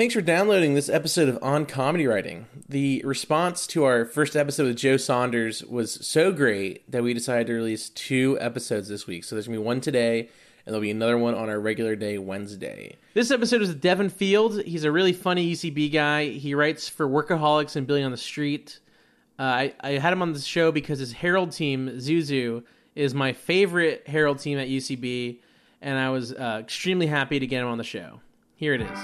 Thanks for downloading this episode of On Comedy Writing. The response to our first episode with Joe Saunders was so great that we decided to release 2 episodes this week. So there's going to be one today, and there'll be another one on our regular day, Wednesday. This episode is with Devin Field. He's a really funny UCB guy. He writes for Workaholics and Billy on the Street. I had him on the show because his Herald team, Zuzu, is my favorite Herald team at UCB, and I was extremely happy to get him on the show. Here it is.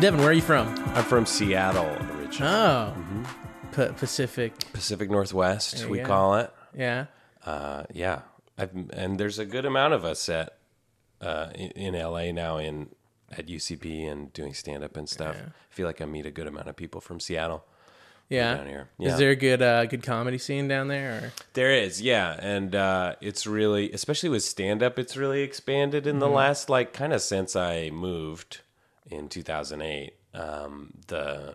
Devin, where are you from? I'm from Seattle originally. Oh, mm-hmm. Pacific Northwest, we call it. Yeah, yeah. And there's a good amount of us at in LA now, at UCB and doing stand up and stuff. Yeah. I feel like I meet a good amount of people from Seattle. Yeah, down here. Yeah. Is there a good comedy scene down there? Or? There is, yeah, and it's really, especially with stand up, it's really expanded in the last kind of since I moved. In 2008, the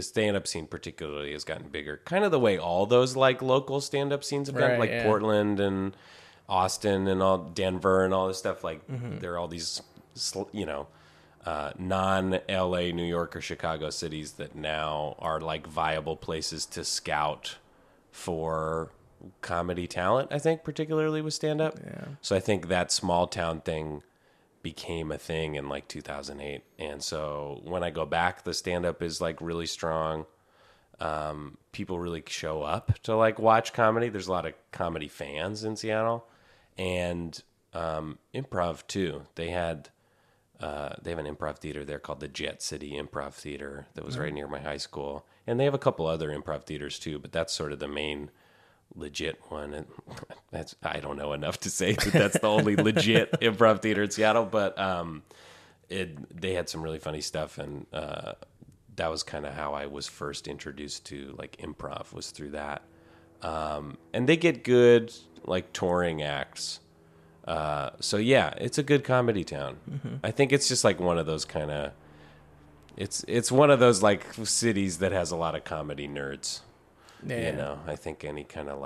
stand-up scene particularly has gotten bigger. Kind of the way all those local stand-up scenes have gotten, Portland and Austin and all Denver and all this stuff. There are all these, non-LA, New York or Chicago cities that now are viable places to scout for comedy talent. I think particularly with stand-up. Yeah. So I think that small town thing became a thing in 2008, and so when I go back, the stand-up is really strong. People really show up to watch comedy. There's a lot of comedy fans in Seattle, and improv too. They had they have an improv theater there called the Jet City Improv Theater that was right near my high school, and they have a couple other improv theaters too, but that's sort of the main legit one, and I don't know enough to say that that's the only legit improv theater in Seattle, but they had some really funny stuff, and that was kind of how I was first introduced to improv, was through that. And they get good touring acts, so yeah, it's a good comedy town. Mm-hmm. I think it's just one of those kind of it's one of those cities that has a lot of comedy nerds. Yeah. You know, I think any kind of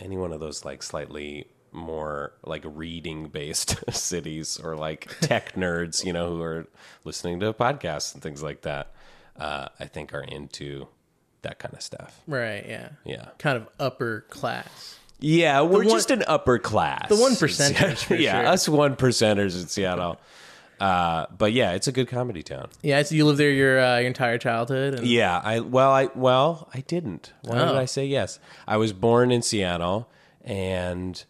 any one of those slightly more reading based cities or tech nerds, who are listening to podcasts and things like that, I think are into that kind of stuff. Right. Yeah. Yeah. Kind of upper class. Yeah. We're just an upper class. The 1%ers. For yeah. Sure. Us 1%ers in Seattle. But yeah, it's a good comedy town. Yeah, so you lived there your entire childhood? And... Yeah, I didn't. Why did I say yes? I was born in Seattle and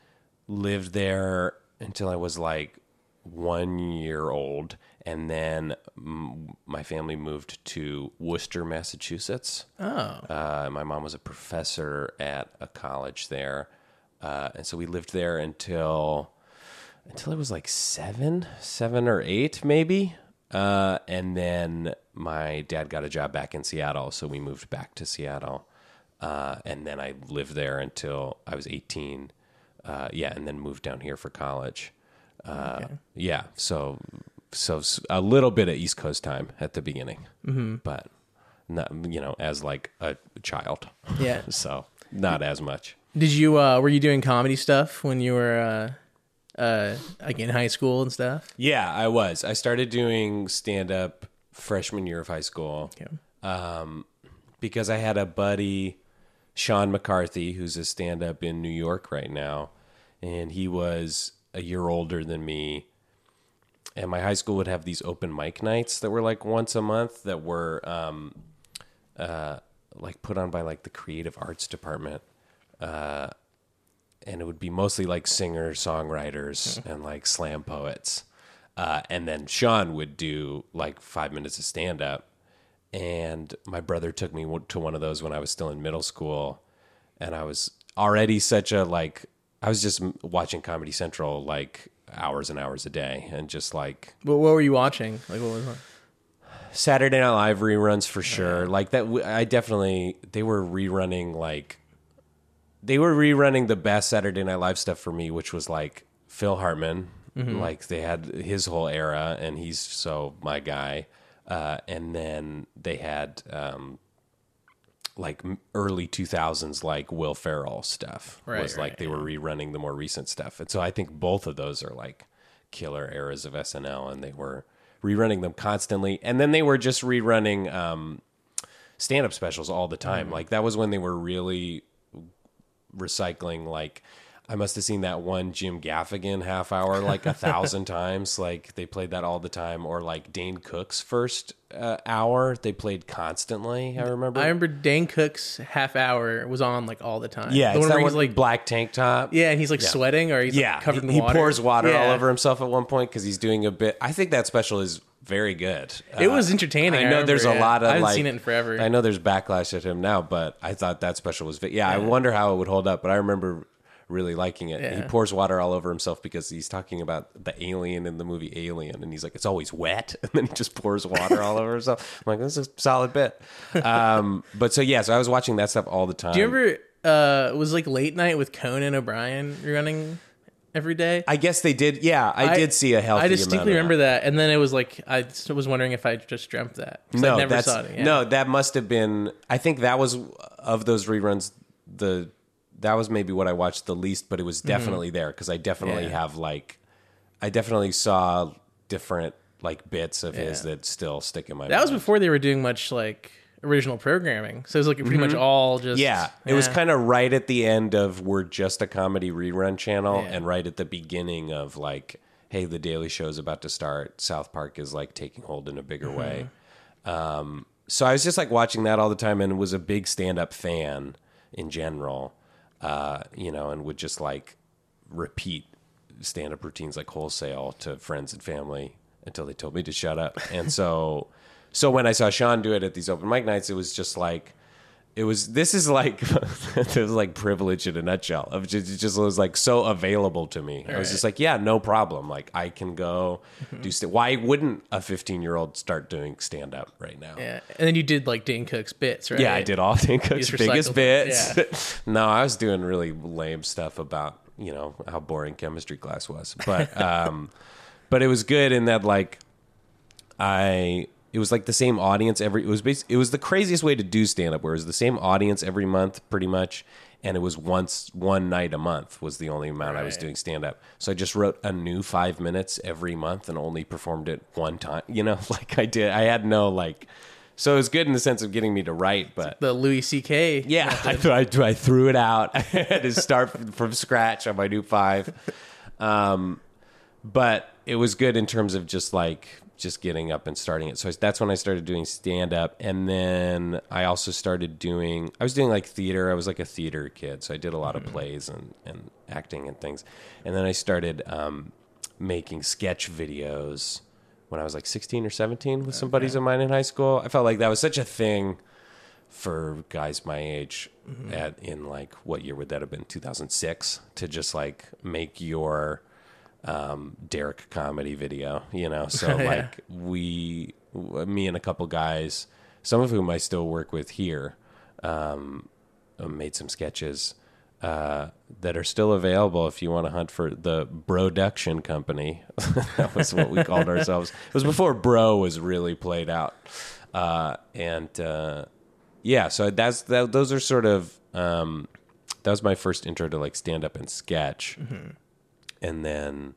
lived there until I was 1 year old, and then my family moved to Worcester, Massachusetts. Oh, my mom was a professor at a college there, and so we lived there until I was 7 or 8 maybe. And then my dad got a job back in Seattle, so we moved back to Seattle. And then I lived there until I was 18. And then moved down here for college. Yeah, so a little bit of East Coast time at the beginning. Mm-hmm. But not, as a child. Yeah. So not as much. Did you were you doing comedy stuff when you were in high school and stuff? Yeah, I was. I started doing stand-up freshman year of high school. Yeah. Because I had a buddy, Sean McCarthy, who's a stand-up in New York right now, and he was a year older than me, and my high school would have these open mic nights that were once a month that were put on by the creative arts department, and it would be mostly singers, songwriters, and slam poets. And then Sean would do 5 minutes of stand-up. And my brother took me to one of those when I was still in middle school. And I was already such a, I was just watching Comedy Central, hours and hours a day. And just, Well, what were you watching? What was it? Saturday Night Live reruns, for sure. Okay. They were rerunning, They were rerunning the best Saturday Night Live stuff for me, which was Phil Hartman. Mm-hmm. They had his whole era, and he's so my guy. And then they had like early 2000s, like Will Ferrell stuff, they were rerunning the more recent stuff. And so I think both of those are like killer eras of SNL, and they were rerunning them constantly. And then they were just rerunning stand-up specials all the time. Mm-hmm. Like that was when they were really recycling, like I must have seen that one Jim Gaffigan half hour like 1,000 times. Like they played that all the time. Or like Dane Cook's first hour, they played constantly. I remember Dane Cook's half hour was on like all the time. Yeah, the one where he's like black tank top. Yeah, and he's like sweating, or he's like covered in water. He pours water all over himself at one point because he's doing a bit. I think that special is very good. It was entertaining. I know there's a lot of, I haven't seen it in forever. I know there's backlash at him now, but I thought that special was. I wonder how it would hold up. But I remember really liking it. Yeah. He pours water all over himself because he's talking about the alien in the movie Alien, and he's like, it's always wet, and then he just pours water all over himself. I'm like, this is a solid bit. So I was watching that stuff all the time. Do you remember it was like Late Night with Conan O'Brien running every day? I guess they did. Yeah, I did see a healthy amount. I distinctly remember that. And then it was like, I was wondering if I just dreamt that. No, I never saw it again. No, that must have been, I think that was, of those reruns, that was maybe what I watched the least, but it was definitely there, because I definitely have like, I definitely saw different like bits of his that still stick in my mind. That was before they were doing much like original programming. So it was like pretty much all just... Yeah, it was kind of right at the end of we're just a comedy rerun channel and right at the beginning of like, hey, The Daily Show is about to start. South Park is like taking hold in a bigger way. So I was just like watching that all the time and was a big stand-up fan in general. And would just like repeat stand-up routines like wholesale to friends and family until they told me to shut up. And so when I saw Sean do it at these open mic nights, it was just like, this is like privilege in a nutshell. It just was like so available to me. All I was just like, yeah, no problem. Like I can go do why wouldn't a 15-year-old start doing stand up right now? Yeah. And then you did like Dane Cook's bits, right? Yeah, I did all Dane Cook's biggest bits. Yeah. No, I was doing really lame stuff about, how boring chemistry class was. But but it was good in that like it was like the same audience it was the craziest way to do stand up, where it was the same audience every month pretty much, and it was one night a month was the only amount I was doing stand up. So I just wrote a new 5 minutes every month and only performed it one time, like I did. I had no like, so it was good in the sense of getting me to write, but the Louis C.K. Yeah, I threw it out. I had to start from scratch on my new 5. But it was good in terms of just like just getting up and starting it. So that's when I started doing stand-up. And then I also started I was doing like theater. I was like a theater kid. So I did a lot of plays and acting and things. And then I started making sketch videos when I was like 16 or 17 with some buddies of mine in high school. I felt like that was such a thing for guys my age in like, what year would that have been? 2006, to just like make your... Derek comedy video, so like me and a couple guys, some of whom I still work with here, made some sketches that are still available if you want to hunt for the Broduction Company. That was what we called ourselves. It was before bro was really played out. So those are sort of that was my first intro to like stand up and sketch. And then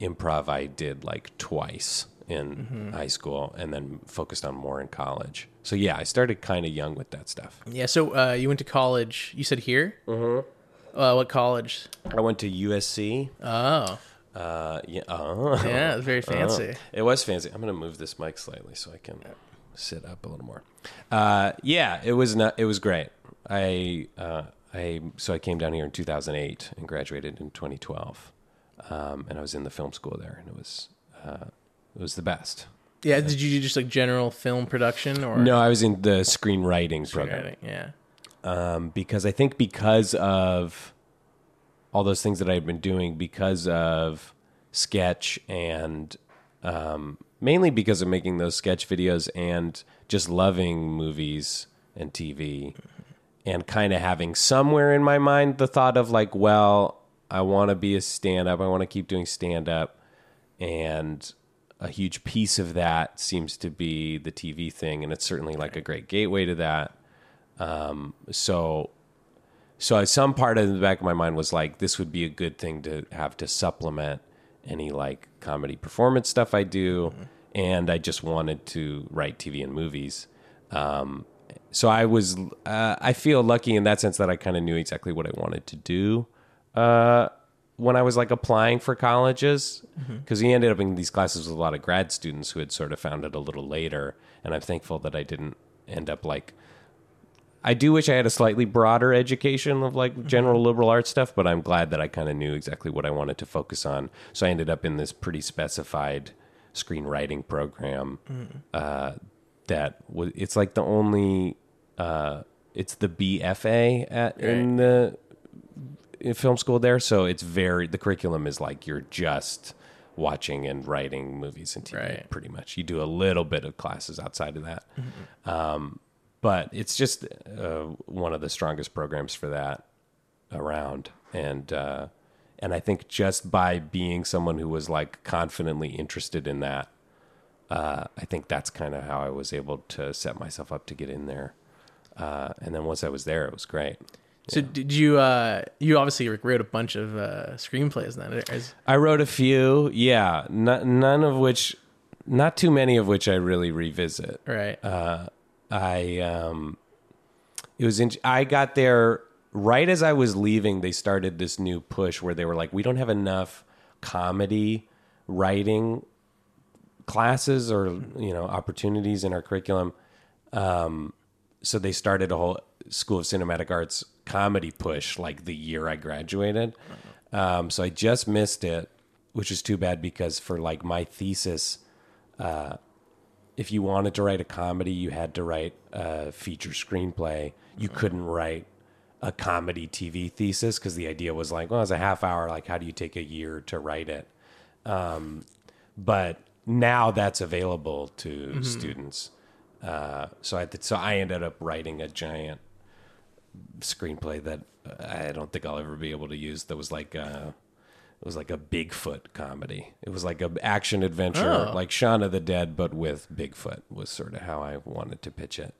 improv I did like twice in high school, and then focused on more in college. So yeah, I started kind of young with that stuff. Yeah, so you went to college, you said here? Mm-hmm. What college? I went to USC. Oh. Yeah, it was very fancy. It was fancy. I'm going to move this mic slightly so I can sit up a little more. It was great. So I came down here in 2008 and graduated in 2012, and I was in the film school there, and it was the best. Yeah, did you do just like general film production, or no? I was in the screenwriting program. Yeah, because I think because of all those things that I had been doing, because of sketch and mainly because of making those sketch videos and just loving movies and TV. And kind of having somewhere in my mind the thought of like, well, I want to be a stand-up. I want to keep doing stand-up. And a huge piece of that seems to be the TV thing. And it's certainly like a great gateway to that. So some part of the back of my mind was like, this would be a good thing to have to supplement any like comedy performance stuff I do. Mm-hmm. And I just wanted to write TV and movies. So I was, I feel lucky in that sense that I kind of knew exactly what I wanted to do when I was like applying for colleges, because mm-hmm. he ended up in these classes with a lot of grad students who had sort of found it a little later. And I'm thankful that I didn't end up like, I do wish I had a slightly broader education of like general mm-hmm. liberal arts stuff, but I'm glad that I kind of knew exactly what I wanted to focus on. So I ended up in this pretty specified screenwriting program it's like the only, it's the BFA in the film school there. So it's the curriculum is like you're just watching and writing movies and TV pretty much. You do a little bit of classes outside of that. Mm-hmm. But it's just one of the strongest programs for that around. And I think just by being someone who was like confidently interested in that, I think that's kind of how I was able to set myself up to get in there. And then once I was there, it was great. So did you, you obviously wrote a bunch of screenplays then? I wrote a few. Yeah. Not too many of which I really revisit. Right. I got there right as I was leaving. They started this new push where they were like, we don't have enough comedy writing classes or, you know, opportunities in our curriculum. So they started a whole School of Cinematic Arts comedy push like the year I graduated. So I just missed it, which is too bad because for like my thesis, if you wanted to write a comedy, you had to write a feature screenplay. You couldn't write a comedy TV thesis because the idea was like, well, it's a half hour. Like, how do you take a year to write it? But now that's available to students. So I ended up writing a giant screenplay that I don't think I'll ever be able to use. That was like it was like a Bigfoot comedy. It was like an action adventure, like Shaun of the Dead, but with Bigfoot was sort of how I wanted to pitch it.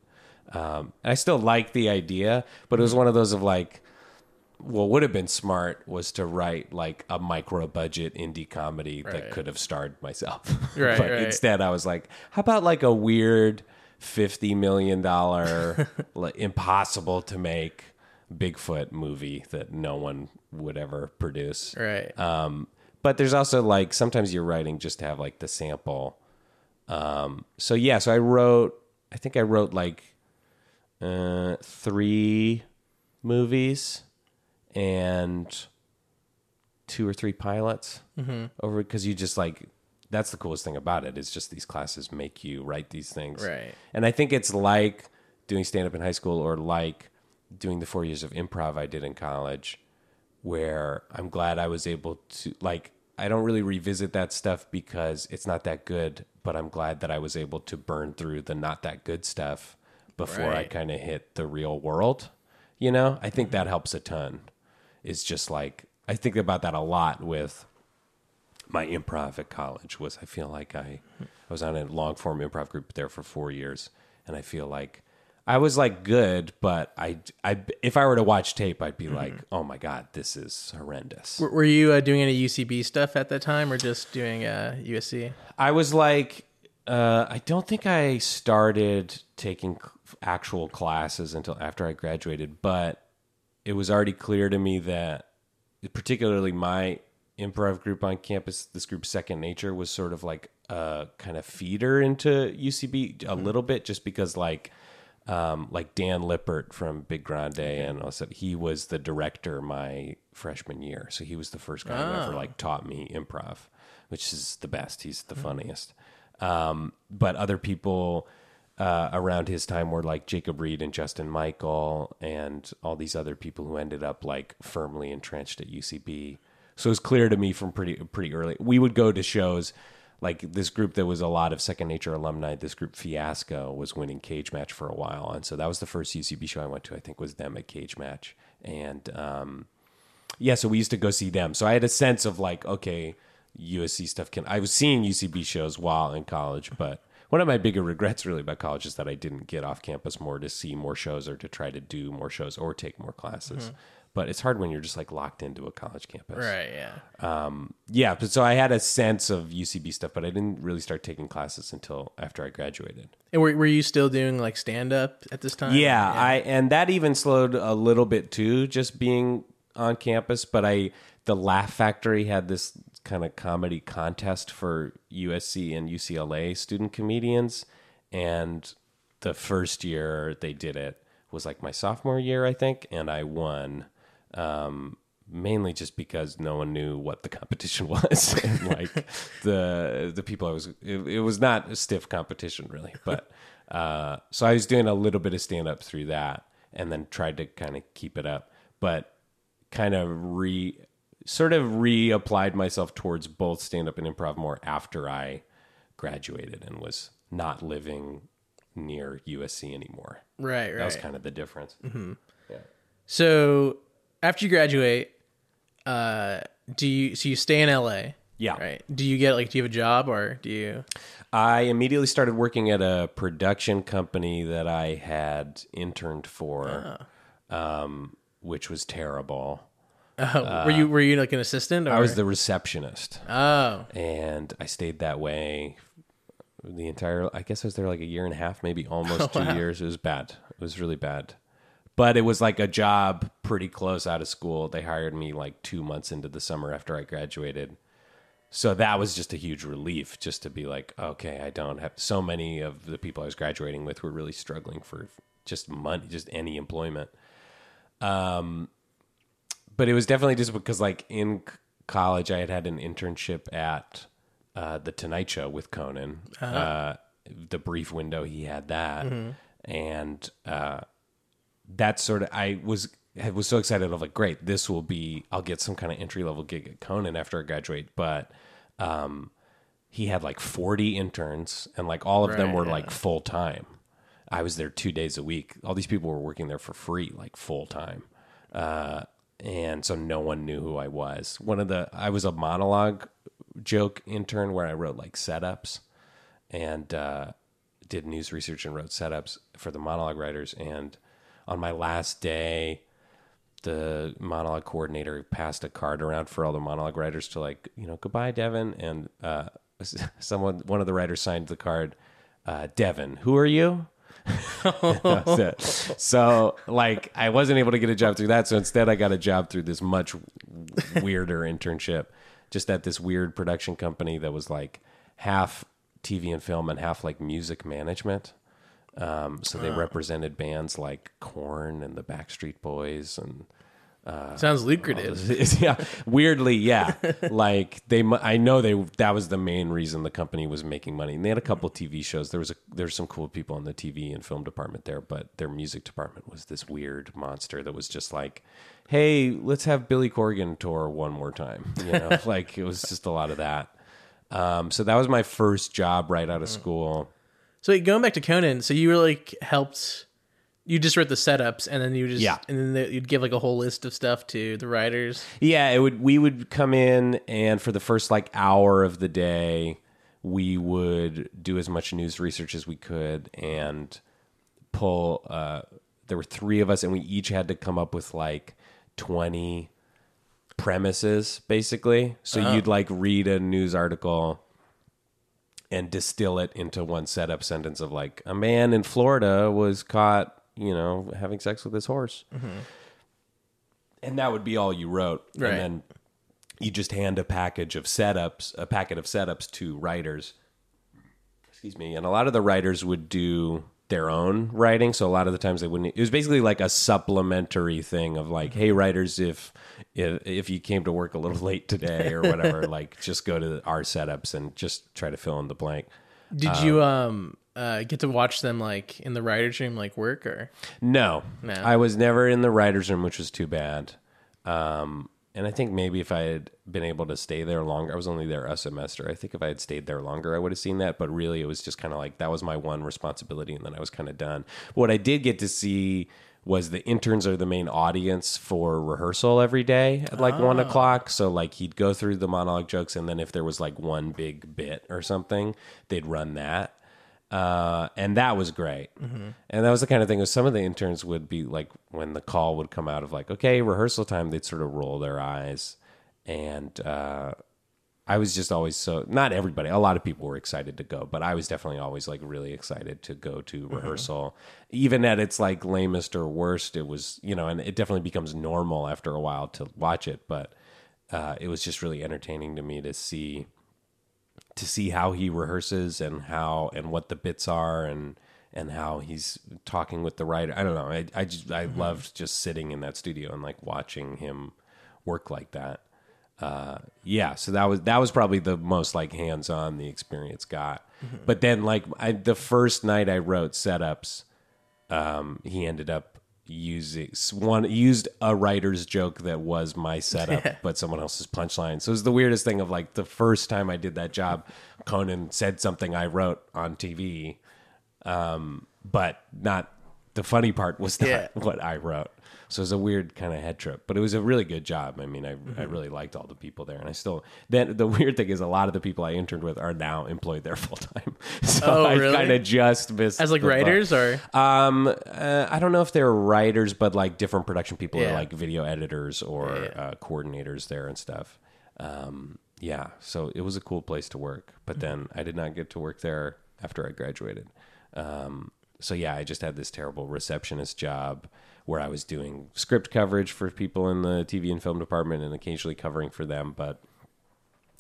I still like the idea, but it was one of those of like, what would have been smart was to write like a micro budget indie comedy that could have starred myself. But instead I was like, how about like a weird $50 million impossible to make Bigfoot movie that no one would ever produce. But there's also like sometimes you're writing just to have like the sample. So I wrote like 3 movies and 2 or 3 pilots over, because you just like, that's the coolest thing about it is just these classes make you write these things. And I think it's like doing stand-up in high school or like doing the 4 years of improv I did in college, where I'm glad I was able to, like, I don't really revisit that stuff because it's not that good, but I'm glad that I was able to burn through the not that good stuff before I kind of hit the real world. You know, I think that helps a ton. It's just like, I think about that a lot with my improv at college. Was I feel like I was on a long form improv group there for 4 years, and I feel like I was like good, but I if I were to watch tape, I'd be like, oh my God, this is horrendous. Were you doing any UCB stuff at that time or just doing USC? I was like, I don't think I started taking actual classes until after I graduated, but it was already clear to me that particularly my improv group on campus, this group Second Nature, was sort of like a kind of feeder into UCB a little bit, just because like Dan Lippert from Big Grande, and also he was the director my freshman year, so he was the first guy who ever like taught me improv, which is the best. He's the funniest. But other people around his time were like Jacob Reed and Justin Michael and all these other people who ended up like firmly entrenched at UCB. So it was clear to me from pretty early. We would go to shows. Like this group, there was a lot of Second Nature alumni. This group Fiasco was winning Cage Match for a while, and so that was the first UCB show I went to. I think was them at Cage Match, and so we used to go see them. So I had a sense of like, okay, USC stuff. I was seeing UCB shows while in college, but one of my bigger regrets really about college is that I didn't get off campus more to see more shows or to try to do more shows or take more classes. Mm-hmm. But it's hard when you're just like locked into a college campus. Right, yeah. Yeah, but so I had a sense of UCB stuff, but I didn't really start taking classes until after I graduated. And were you still doing like stand-up at this time? Yeah, yeah. And that even slowed a little bit too, just being on campus. But the Laugh Factory had this kind of comedy contest for USC and UCLA student comedians. And the first year they did it was like my sophomore year, I think. And I won. Mainly just because no one knew what the competition was, and like the people I was, it was not a stiff competition really, but so I was doing a little bit of stand up through that, and then tried to kind of keep it up, but kind of reapplied myself towards both stand up and improv more after I graduated and was not living near USC anymore. Right. That was kind of the difference. Mm-hmm. Yeah. So after you graduate, so you stay in LA? Yeah. Right. Do you have a job or do you? I immediately started working at a production company that I had interned for, which was terrible. Were you like an assistant? Or? I was the receptionist. Oh. And I stayed that way the entire, I guess I was there like a year and a half, maybe almost 2 years. It was bad. It was really bad. But it was like a job pretty close out of school. They hired me like 2 months into the summer after I graduated. So that was just a huge relief just to be like, okay, I don't have so many of the people I was graduating with were really struggling for just money, just any employment. But it was definitely just because like in college, I had an internship at The Tonight Show with Conan. Uh-huh. The brief window he had that. Mm-hmm. And that sort of, I was so excited. I was like, great, this will be, I'll get some kind of entry-level gig at Conan after I graduate. But he had like 40 interns, and like all of them were like full-time. I was there 2 days a week. All these people were working there for free, like full-time. And so no one knew who I was. I was a monologue joke intern where I wrote like setups and did news research and wrote setups for the monologue writers. And on my last day, the monologue coordinator passed a card around for all the monologue writers to like, goodbye, Devin. And one of the writers signed the card, Devin, who are you? That was it. So like, I wasn't able to get a job through that. So instead I got a job through this much weirder internship, just at this weird production company that was like half TV and film and half like music management. So they represented bands like Korn and the Backstreet Boys, and sounds lucrative. Yeah, weirdly, yeah. Like that was the main reason the company was making money. And they had a couple of TV shows. There's some cool people in the TV and film department there, but their music department was this weird monster that was just like, "Hey, let's have Billy Corgan tour one more time." Like it was just a lot of that. So that was my first job right out of school. So going back to Conan, so you were like helped, you just wrote the setups, and then you'd give like a whole list of stuff to the writers. Yeah, we would come in, and for the first like hour of the day, we would do as much news research as we could and pull, there were three of us, and we each had to come up with like 20 premises basically. So you'd like read a news article and distill it into one setup sentence of like, a man in Florida was caught, having sex with his horse. Mm-hmm. And that would be all you wrote. Right. And then you just hand a packet of setups to writers. Excuse me. And a lot of the writers would do their own writing. So a lot of the times they wouldn't. It was basically like a supplementary thing of like, hey, writers, if you came to work a little late today or whatever, like just go to our setups and just try to fill in the blank. Did you get to watch them like in the writer's room, like work or? No, I was never in the writer's room, which was too bad. And I think maybe if I had been able to stay there longer, I was only there a semester. I think if I had stayed there longer, I would have seen that. But really, it was just kind of like that was my one responsibility, and then I was kind of done. What I did get to see was the interns are the main audience for rehearsal every day at like 1 o'clock. So like he'd go through the monologue jokes, and then if there was like one big bit or something, they'd run that. And that was great. Mm-hmm. And that was the kind of thing, was some of the interns would be like, when the call would come out of like, okay, rehearsal time, they'd sort of roll their eyes. And I was just always so, not everybody, a lot of people were excited to go, but I was definitely always like really excited to go to rehearsal. Mm-hmm. Even at its like lamest or worst, it was, you know, and it definitely becomes normal after a while to watch it. But it was just really entertaining to me to see how he rehearses and how and what the bits are and how he's talking with the writer. I don't know. I mm-hmm. loved just sitting in that studio and like watching him work like that. Yeah. So that was probably the most like hands-on the experience got. Mm-hmm. But then like the first night I wrote setups, he ended up used a writer's joke that was my setup, but someone else's punchline. So it was the weirdest thing of like the first time I did that job, Conan said something I wrote on TV, but not the funny part was not what I wrote. So it was a weird kind of head trip, but it was a really good job. I mean, I really liked all the people there, and I still. Then the weird thing is, a lot of the people I interned with are now employed there full time. So I kind of just missed as like writers or I don't know if they're writers, but like different production people are like video editors or coordinators there and stuff. Yeah, so it was a cool place to work, but then I did not get to work there after I graduated. So yeah, I just had this terrible receptionist job where I was doing script coverage for people in the TV and film department and occasionally covering for them, but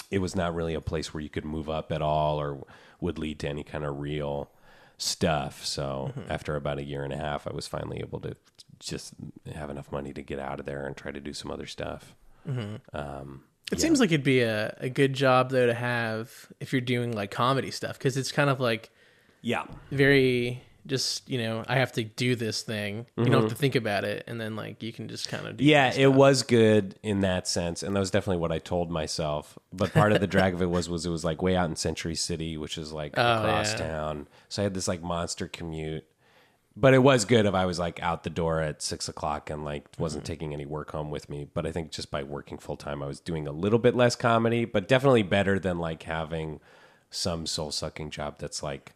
it was not really a place where you could move up at all or would lead to any kind of real stuff. So after about a year and a half, I was finally able to just have enough money to get out of there and try to do some other stuff. Mm-hmm. It seems like it'd be a good job though to have if you're doing like comedy stuff, because it's kind of like very... just, you know, I have to do this thing. You don't have to think about it. And then, like, you can just kind of do it stuff. Was good in that sense. And that was definitely what I told myself. But part of the drag of it was it was, like, way out in Century City, which is, like, across town. So I had this, like, monster commute. But it was good if I was, like, out the door at 6 o'clock and, like, wasn't taking any work home with me. But I think just by working full-time, I was doing a little bit less comedy. But definitely better than, like, having some soul-sucking job that's, like...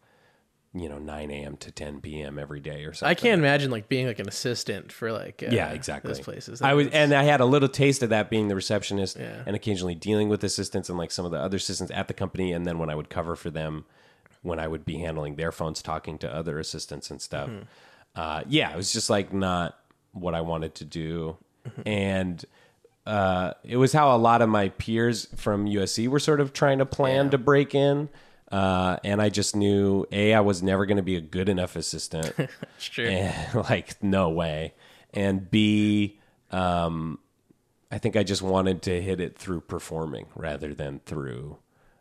you know, 9 a.m. to 10 p.m. every day or something. I can't imagine like being like an assistant for like those places. And I had a little taste of that being the receptionist and occasionally dealing with assistants and like some of the other assistants at the company. And then when I would cover for them, when I would be handling their phones, talking to other assistants and stuff. It was just like not what I wanted to do. And it was how a lot of my peers from USC were sort of trying to plan to break in. And I just knew, I was never going to be a good enough assistant. It's true. And, like, no way. And B, I think I just wanted to hit it through performing rather than through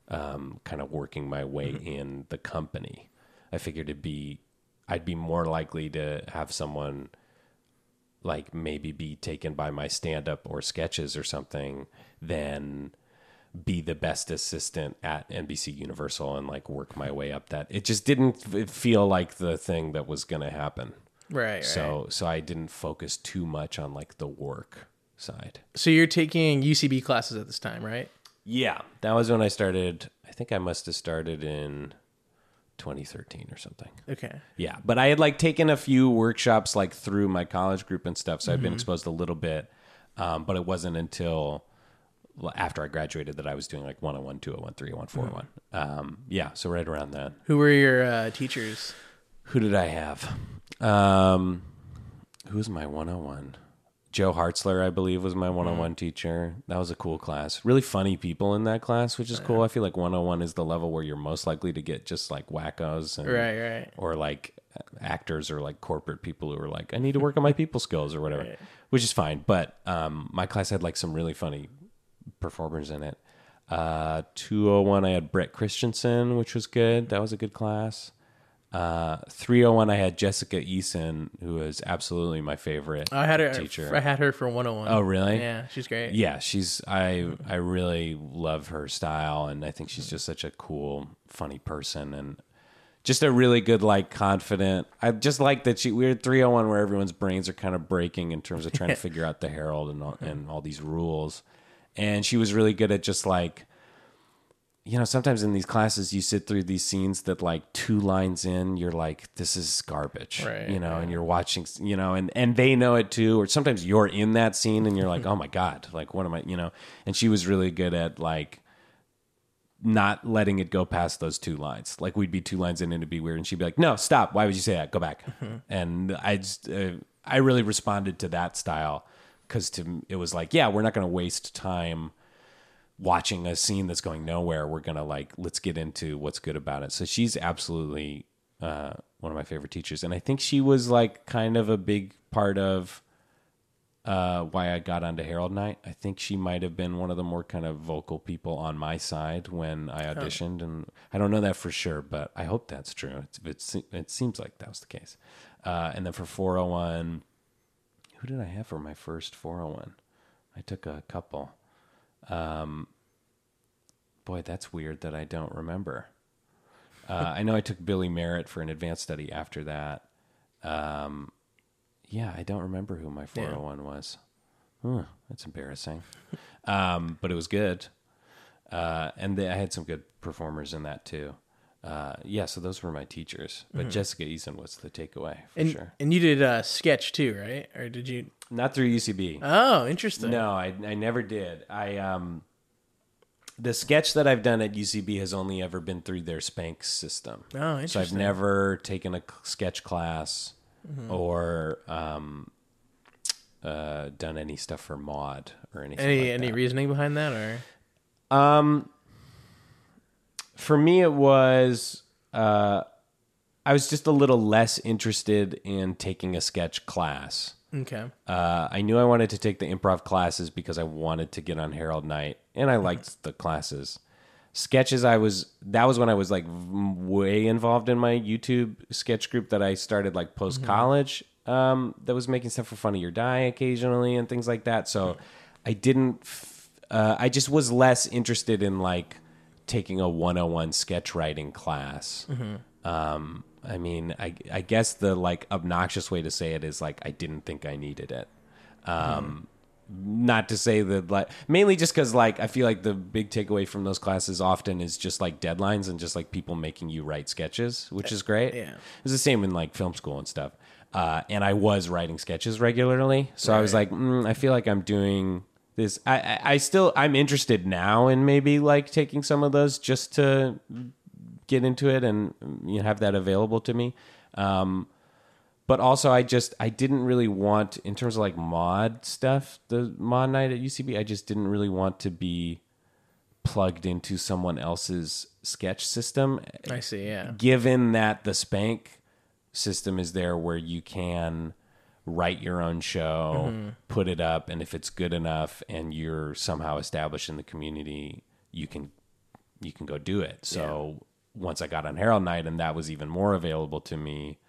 kind of working my way in the company. I figured I'd be more likely to have someone like maybe be taken by my stand-up or sketches or something than... be the best assistant at NBC Universal and like work my way up that. It just didn't feel like the thing that was going to happen. Right. So I didn't focus too much on like the work side. So you're taking UCB classes at this time, right? Yeah. That was when I started. I think I must have started in 2013 or something. Okay. Yeah. But I had like taken a few workshops like through my college group and stuff. So I'd been exposed a little bit. But it wasn't until after I graduated that I was doing like 101, 201, 301, 401. So right around that. Who were your teachers? Who did I have? Who's my 101? Joe Hartzler, I believe, was my 101 teacher. That was a cool class. Really funny people in that class, which is cool. I feel like 101 is the level where you're most likely to get just like wackos. And, right. Or like actors or like corporate people who are like, I need to work on my people skills or whatever, which is fine. But my class had like some really funny performers in it. 201 I had Brett Christensen, which was good. That was a good class. 301 I had Jessica Eason, who is absolutely my favorite teacher. I had her for 101. Oh really? Yeah, she's great. Yeah, she's I really love her style, and I think she's just such a cool, funny person, and just a really good, like, confident... I just like that we had 301 where everyone's brains are kind of breaking in terms of trying to figure out the Herald and all these rules. And she was really good at just like you know, sometimes in these classes you sit through these scenes that like two lines in, you're like, this is garbage, right, you know, right. And you're watching, you know, and they know it too. Or sometimes you're in that scene and you're like, oh my God, like what am I, you know, and she was really good at like not letting it go past those two lines. Like we'd be two lines in and it'd be weird. And she'd be like, no, stop. Why would you say that? Go back. Mm-hmm. And I really responded to that style because it was like, yeah, we're not going to waste time watching a scene that's going nowhere. We're gonna like, let's get into what's good about it. So she's absolutely one of my favorite teachers, and I think she was like kind of a big part of why I got onto Harold Night. I think she might have been one of the more kind of vocal people on my side when I auditioned, and I don't know that for sure, but I hope that's true. It seems like that was the case. And then for 401, who did I have for my first 401? I took a couple. Boy, that's weird that I don't remember. I know I took Billy Merritt for an advanced study after that. Yeah, I don't remember who my 401 was. Huh, that's embarrassing. But it was good. And I had some good performers in that too. Yeah, so those were my teachers. But Jessica Eason was the takeaway for sure. And you did sketch too, right? Or did you? Not through UCB. Oh, interesting. No, I never did. The sketch that I've done at UCB has only ever been through their Spanx system. Oh, interesting. So I've never taken a sketch class or done any stuff for MOD or anything. Any reasoning behind that, or? For me, it was, I was just a little less interested in taking a sketch class. Okay. I knew I wanted to take the improv classes because I wanted to get on Harold Night, and I liked the classes. Sketches, that was when I was like way involved in my YouTube sketch group that I started like post college. That was making stuff for Funny or Die occasionally and things like that. So I didn't. I just was less interested in like taking a 101 sketch writing class. I mean, I guess the like obnoxious way to say it is like, I didn't think I needed it. Not to say that like, mainly just cause like, I feel like the big takeaway from those classes often is just like deadlines and just like people making you write sketches, which is great. Yeah. It was the same in like film school and stuff. And I was writing sketches regularly. So I was like, I feel like I'm doing this. I'm interested now in maybe like taking some of those just to get into it and, you know, have that available to me. But also I didn't really want, in terms of like mod stuff, the mod night at UCB, I just didn't really want to be plugged into someone else's sketch system. I see. Yeah. Given that the Spanx system is there where you can write your own show, put it up. And if it's good enough and you're somehow established in the community, you can go do it. So, once I got on Harold Night and that was even more available to me,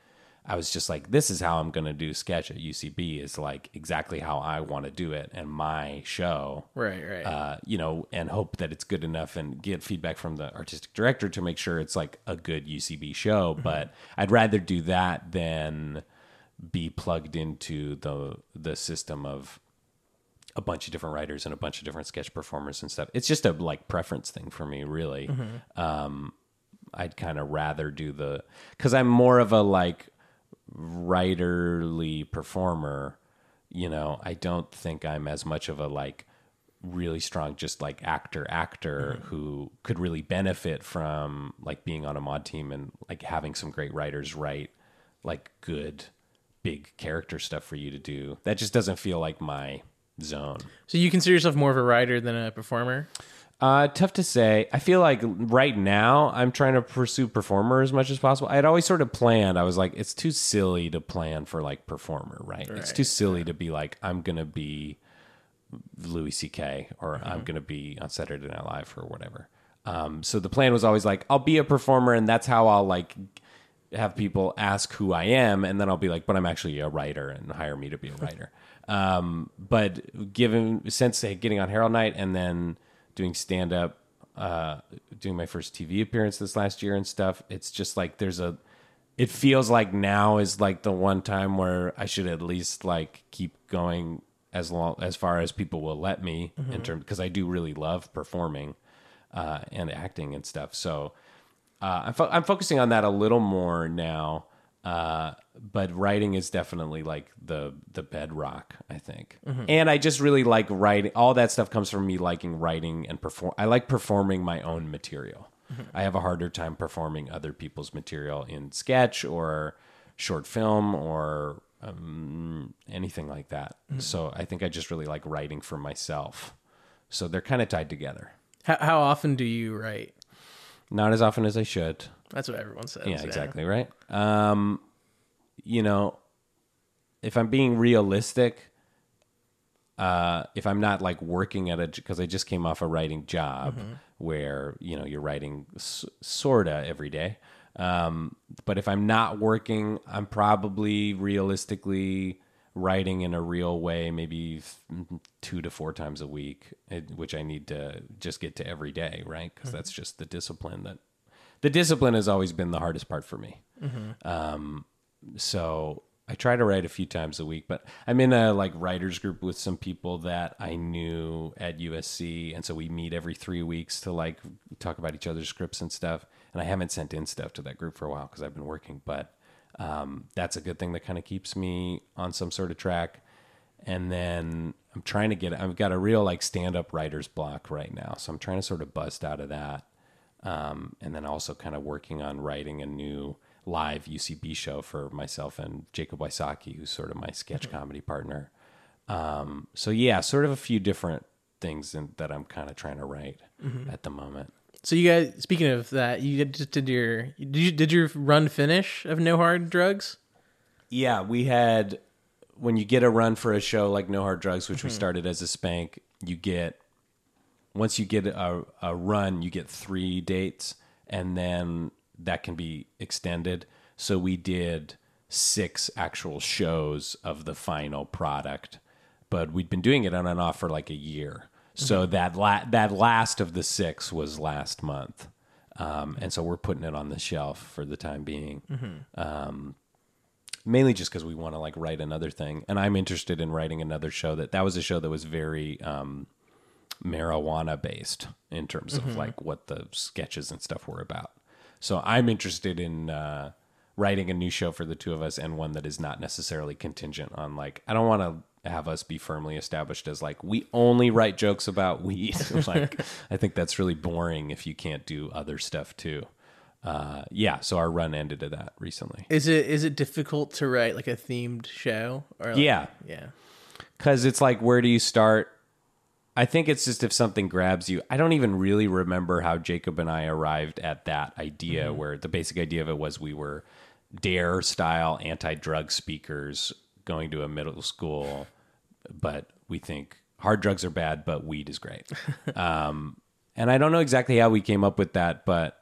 I was just like, this is how I'm going to do sketch at UCB, is like exactly how I want to do it and my show. Right. You know, and hope that it's good enough and get feedback from the artistic director to make sure it's like a good UCB show. But I'd rather do that than be plugged into the system of a bunch of different writers and a bunch of different sketch performers and stuff. It's just a like preference thing for me, really. I'd kind of rather do because I'm more of a like writerly performer, you know. I don't think I'm as much of a like really strong, just like actor who could really benefit from like being on a mod team and like having some great writers write like good, big character stuff for you to do. That just doesn't feel like my zone. So you consider yourself more of a writer than a performer? Tough to say. I feel like right now I'm trying to pursue performer as much as possible. I had always sort of planned. I was like, it's too silly to plan for like performer, right? It's too silly to be like, I'm going to be Louis C.K. or I'm going to be on Saturday Night Live or whatever. So the plan was always like, I'll be a performer and that's how I'll like have people ask who I am. And then I'll be like, but I'm actually a writer and hire me to be a writer. But getting on Harold Night and then doing stand-up, doing my first TV appearance this last year and stuff, it's just like it feels like now is like the one time where I should at least like keep going as far as people will let me in terms, because I do really love performing. and acting and stuff. So I'm focusing on that a little more now. But writing is definitely like the bedrock, I think. Mm-hmm. And I just really like writing. All that stuff comes from me liking writing and I like performing my own material. Mm-hmm. I have a harder time performing other people's material in sketch or short film or anything like that. Mm-hmm. So I think I just really like writing for myself. So they're kind of tied together. How often do you write? Not as often as I should. That's what everyone says. Yeah, exactly, yeah. Right? You know, if I'm being realistic, if I'm not like working at a... Because I just came off a writing job mm-hmm. where, you know, you're writing sorta every day. But if I'm not working, I'm probably realistically writing in a real way maybe 2 to 4 times a week, which I need to just get to every day, right? Because mm-hmm. that's just the discipline that... The discipline has always been the hardest part for me. Mm-hmm. So I try to write a few times a week, but I'm in a like writers group with some people that I knew at USC. And so we meet every 3 weeks to like talk about each other's scripts and stuff. And I haven't sent in stuff to that group for a while cause I've been working, but, that's a good thing that kind of keeps me on some sort of track. And then I'm trying to get, I've got a real like stand-up writer's block right now. So I'm trying to sort of bust out of that. And then also kind of working on writing a new live UCB show for myself and Jacob Wysocki, who's sort of my sketch mm-hmm. comedy partner. So yeah, sort of a few different things that I'm kind of trying to write mm-hmm. at the moment. So you guys, speaking of that, you just did your run finish of No Hard Drugs? Yeah, we had, when you get a run for a show like No Hard Drugs, which mm-hmm. we started as a Spank, you get... Once you get a run, you get 3 dates, and then that can be extended. So we did 6 actual shows of the final product, but we'd been doing it on and off for like a year. Mm-hmm. So that last of the 6 was last month, and so we're putting it on the shelf for the time being, mm-hmm. Mainly just because we want to like write another thing, and I'm interested in writing another show. That was a show that was very... marijuana based in terms of mm-hmm. like what the sketches and stuff were about. So I'm interested in writing a new show for the two of us, and one that is not necessarily contingent on like, I don't want to have us be firmly established as like, we only write jokes about weed. Like, I think that's really boring if you can't do other stuff too. Yeah, so our run ended at that recently. Is it difficult to write like a themed show? Or like, yeah. Cause it's like, where do you start? I think it's just if something grabs you. I don't even really remember how Jacob and I arrived at that idea, mm-hmm. where the basic idea of it was we were Dare-style anti-drug speakers going to a middle school, but we think hard drugs are bad, but weed is great. And I don't know exactly how we came up with that, but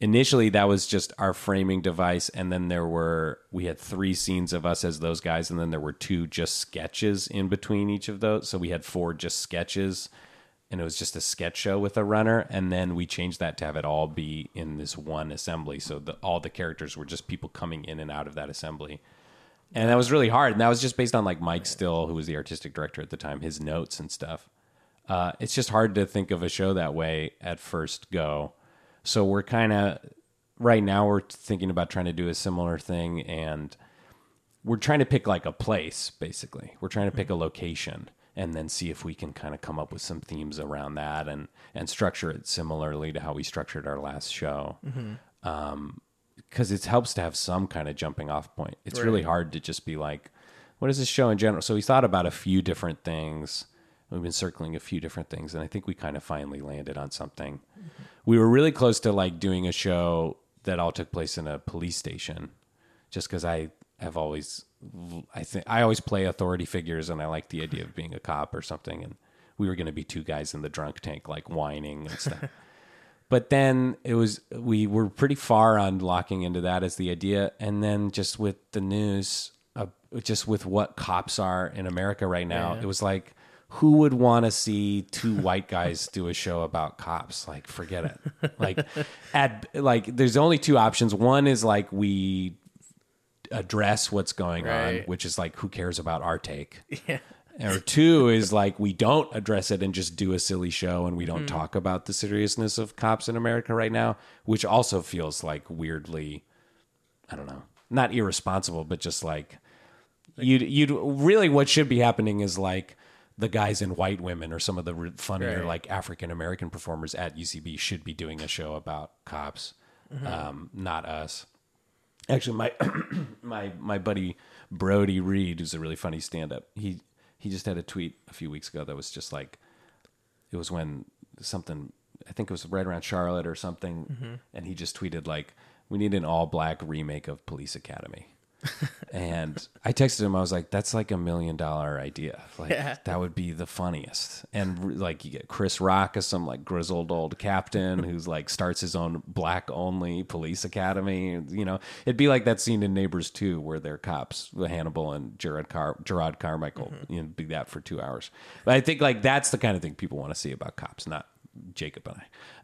initially that was just our framing device. And then we had 3 scenes of us as those guys. And then there were 2 just sketches in between each of those. So we had 4 just sketches, and it was just a sketch show with a runner. And then we changed that to have it all be in this one assembly. So all the characters were just people coming in and out of that assembly. And that was really hard. And that was just based on like Mike Still, who was the artistic director at the time, his notes and stuff. It's just hard to think of a show that way at first go. So we're kind of, right now we're thinking about trying to do a similar thing, and we're trying to pick like a place, basically. We're trying to pick a location and then see if we can kind of come up with some themes around that and structure it similarly to how we structured our last show. Mm-hmm. 'Cause it helps to have some kind of jumping off point. It's really hard to just be like, what is this show in general? So we thought about a few different things. We've been circling a few different things, and I think we kind of finally landed on something. Mm-hmm. We were really close to like doing a show that all took place in a police station, just because I always play authority figures, and I like the idea of being a cop or something. And we were going to be 2 guys in the drunk tank, like whining and stuff. But then we were pretty far on locking into that as the idea. And then just with the news, just with what cops are in America right now, It was like, who would want to see 2 white guys do a show about cops? Like, forget it. Like, there's only 2 options. One is like we address what's going on, which is like, who cares about our take? Yeah. Or two is like, we don't address it and just do a silly show, and we don't talk about the seriousness of cops in America right now, which also feels like weirdly, I don't know, not irresponsible, but just like you'd really, what should be happening is like the guys in White Women or some of the funnier like African American performers at UCB should be doing a show about cops, not us. Actually, my buddy Brody Reed, who's a really funny stand-up, he just had a tweet a few weeks ago that was just like, it was when something, I think it was right around Charlotte or something, and he just tweeted like, we need an all-black remake of Police Academy. And I texted him, I was like, that's like $1 million idea. Like, that would be the funniest. And like, you get Chris Rock as some like grizzled old captain who's like starts his own black-only Police Academy. You know, it'd be like that scene in Neighbors 2 where they're cops, Hannibal and Gerard Carmichael. You know, be that for 2 hours. But I think like that's the kind of thing people want to see about cops, not Jacob and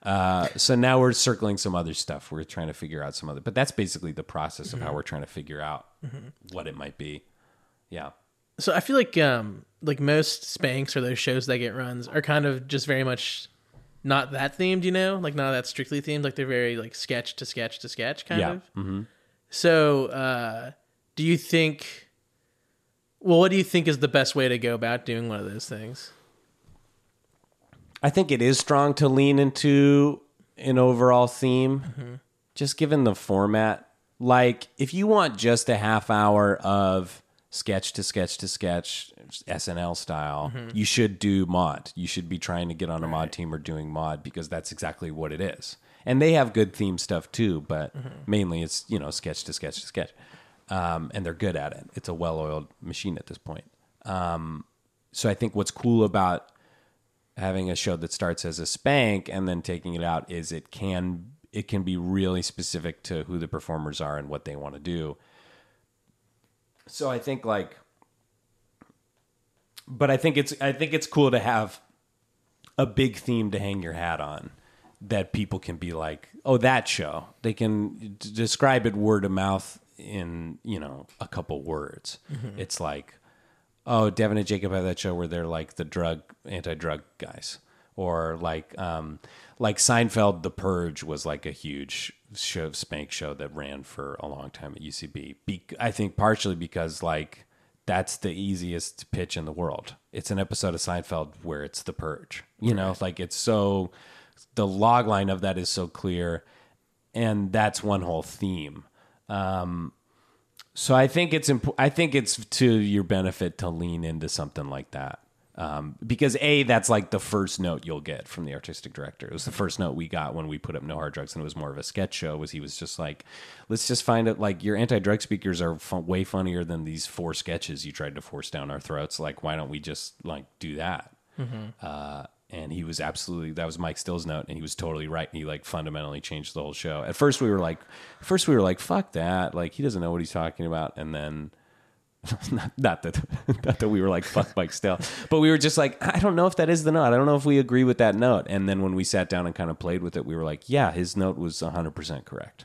I. So now we're circling some other stuff. We're trying to figure out some other, but that's basically the process of how we're trying to figure out what it might be. Yeah. So I feel like most Spanx or those shows that get runs are kind of just very much not that themed, you know, like not that strictly themed. Like they're very like sketch to sketch to sketch kind of. So do you think, well, what do you think is the best way to go about doing one of those things? I think it is strong to lean into an overall theme, just given the format. Like, if you want just a half hour of sketch to sketch to sketch, SNL style, you should do MOD. You should be trying to get on a MOD team or doing MOD, because that's exactly what it is. And they have good theme stuff too, but mainly it's, you know, sketch to sketch to sketch. And they're good at it. It's a well-oiled machine at this point. So I think what's cool about having a show that starts as a Spank and then taking it out is it can be really specific to who the performers are and what they want to do. So I think like, but I think it's cool to have a big theme to hang your hat on that people can be like, oh, that show. They can describe it word of mouth in, you know, a couple words. It's like, oh, Devin and Jacob have that show where they're like the anti-drug guys, or like Seinfeld, The Purge was like a huge show, Spank show that ran for a long time at UCB. I think partially because like that's the easiest pitch in the world. It's an episode of Seinfeld where it's The Purge, you know, like it's so, the log line of that is so clear, and that's one whole theme. So I think it's to your benefit to lean into something like that, because that's like the first note you'll get from the artistic director. It was the first note we got when we put up No Hard Drugs, and it was more of a sketch show. He was just like, let's just find it. Like, your anti-drug speakers are way funnier than these 4 sketches you tried to force down our throats. Like, why don't we just like do that? And he was that was Mike Still's note, and he was totally right. And he like fundamentally changed the whole show. At first we were like, fuck that. Like, he doesn't know what he's talking about. And then not that we were like, fuck Mike Still, but we were just like, I don't know if that is the note. I don't know if we agree with that note. And then when we sat down and kind of played with it, we were like, yeah, his note was 100% correct.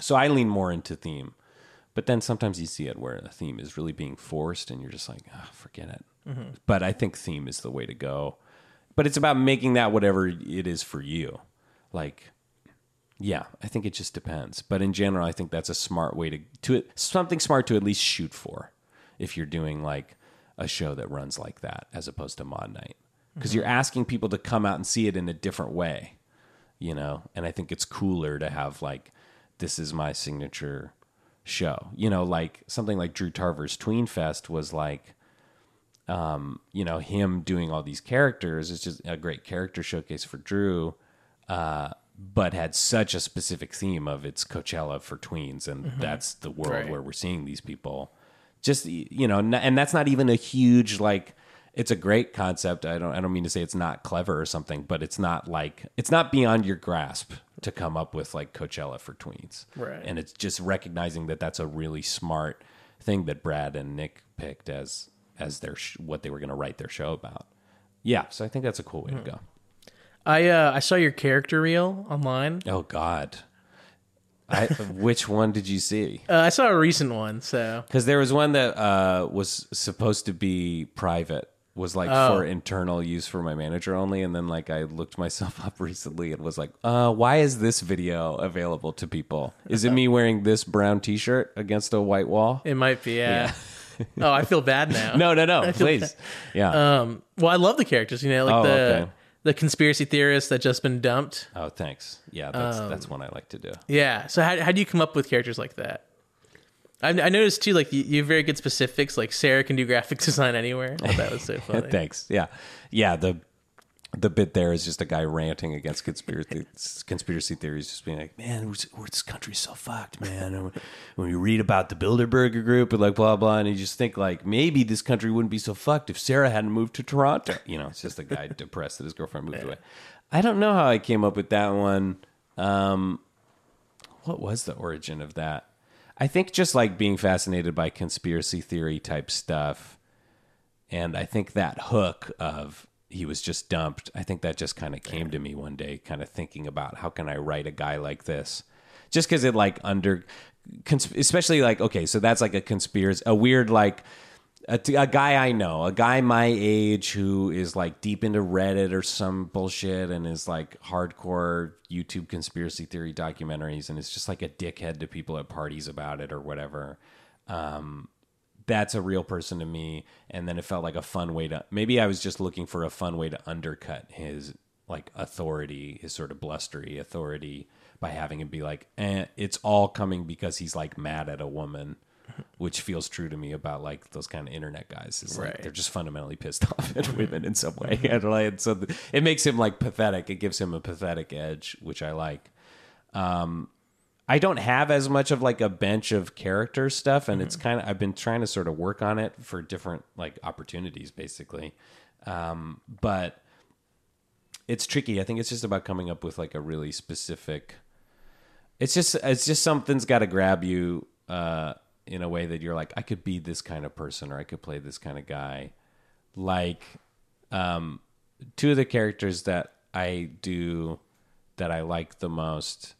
So I lean more into theme, but then sometimes you see it where the theme is really being forced and you're just like, ah, forget it. But I think theme is the way to go. But it's about making that whatever it is for you. Like, yeah, I think it just depends. But in general, I think that's a smart way to something smart to at least shoot for if you're doing like a show that runs like that as opposed to MOD night. Because you're asking people to come out and see it in a different way, you know? And I think it's cooler to have like, this is my signature show. You know, like something like Drew Tarver's Tween Fest was like, you know, him doing all these characters. It's just a great character showcase for Drew, but had such a specific theme of it's Coachella for tweens, and that's the world where we're seeing these people. Just, you know, and that's not even a huge like. It's a great concept. I don't mean to say it's not clever or something, but it's not like, it's not beyond your grasp to come up with like Coachella for tweens, right? And it's just recognizing that that's a really smart thing that Brad and Nick picked as their what they were going to write their show about. Yeah, so I think that's a cool way to go. I saw your character reel online. Oh God. Which one did you see? I saw a recent one, so... Because there was one that was supposed to be private, was like for internal use for my manager only, and then like I looked myself up recently and was like, why is this video available to people? Is it me wearing this brown t-shirt against a white wall? It might be, yeah. Oh, I feel bad now. No, please. Yeah. Well, I love the characters, you know, like the conspiracy theorist that's just been dumped. Oh, thanks. Yeah, that's one I like to do. Yeah. So how do you come up with characters like that? I noticed too, like you have very good specifics. Like Sarah can do graphic design anywhere. Oh, that was so funny. Thanks. Yeah. The bit there is just a guy ranting against conspiracy theories, just being like, "Man, this country's so fucked, man." And when you read about the Bilderberger Group and like blah blah, and you just think like maybe this country wouldn't be so fucked if Sarah hadn't moved to Toronto. You know, it's just a guy depressed that his girlfriend moved away. I don't know how I came up with that one. What was the origin of that? I think just like being fascinated by conspiracy theory type stuff, and I think that hook of he was just dumped, I think that just kind of came to me one day, kind of thinking about how can I write a guy like this, just because it like especially like, okay, so that's like a conspiracy, a weird like a guy I know, a guy my age who is like deep into Reddit or some bullshit and is like hardcore YouTube conspiracy theory documentaries and is just like a dickhead to people at parties about it or whatever. That's a real person to me. And then it felt like a fun way to, maybe I was just looking for a fun way to undercut his like authority, his sort of blustery authority, by having him be like, it's all coming because he's like mad at a woman, which feels true to me about like those kind of internet guys. It's like, they're just fundamentally pissed off at women in some way. And so it makes him like pathetic. It gives him a pathetic edge, which I like. I don't have as much of like a bench of character stuff, and it's kind of, I've been trying to sort of work on it for different like opportunities basically. But it's tricky. I think it's just about coming up with like a really specific, it's just something's got to grab you, in a way that you're like, I could be this kind of person, or I could play this kind of guy. Like, two of the characters that I do that I like the most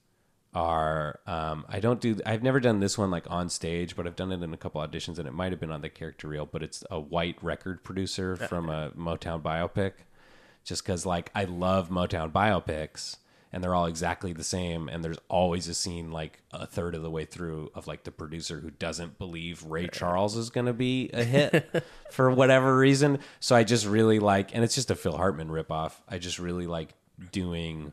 are, I've never done this one like on stage, but I've done it in a couple auditions, and it might've been on the character reel, but it's a white record producer from a Motown biopic, just cause like, I love Motown biopics. And they're all exactly the same. And there's always a scene like a third of the way through of like the producer who doesn't believe Ray Charles is going to be a hit for whatever reason. So I just really like, and it's just a Phil Hartman ripoff, I just really like doing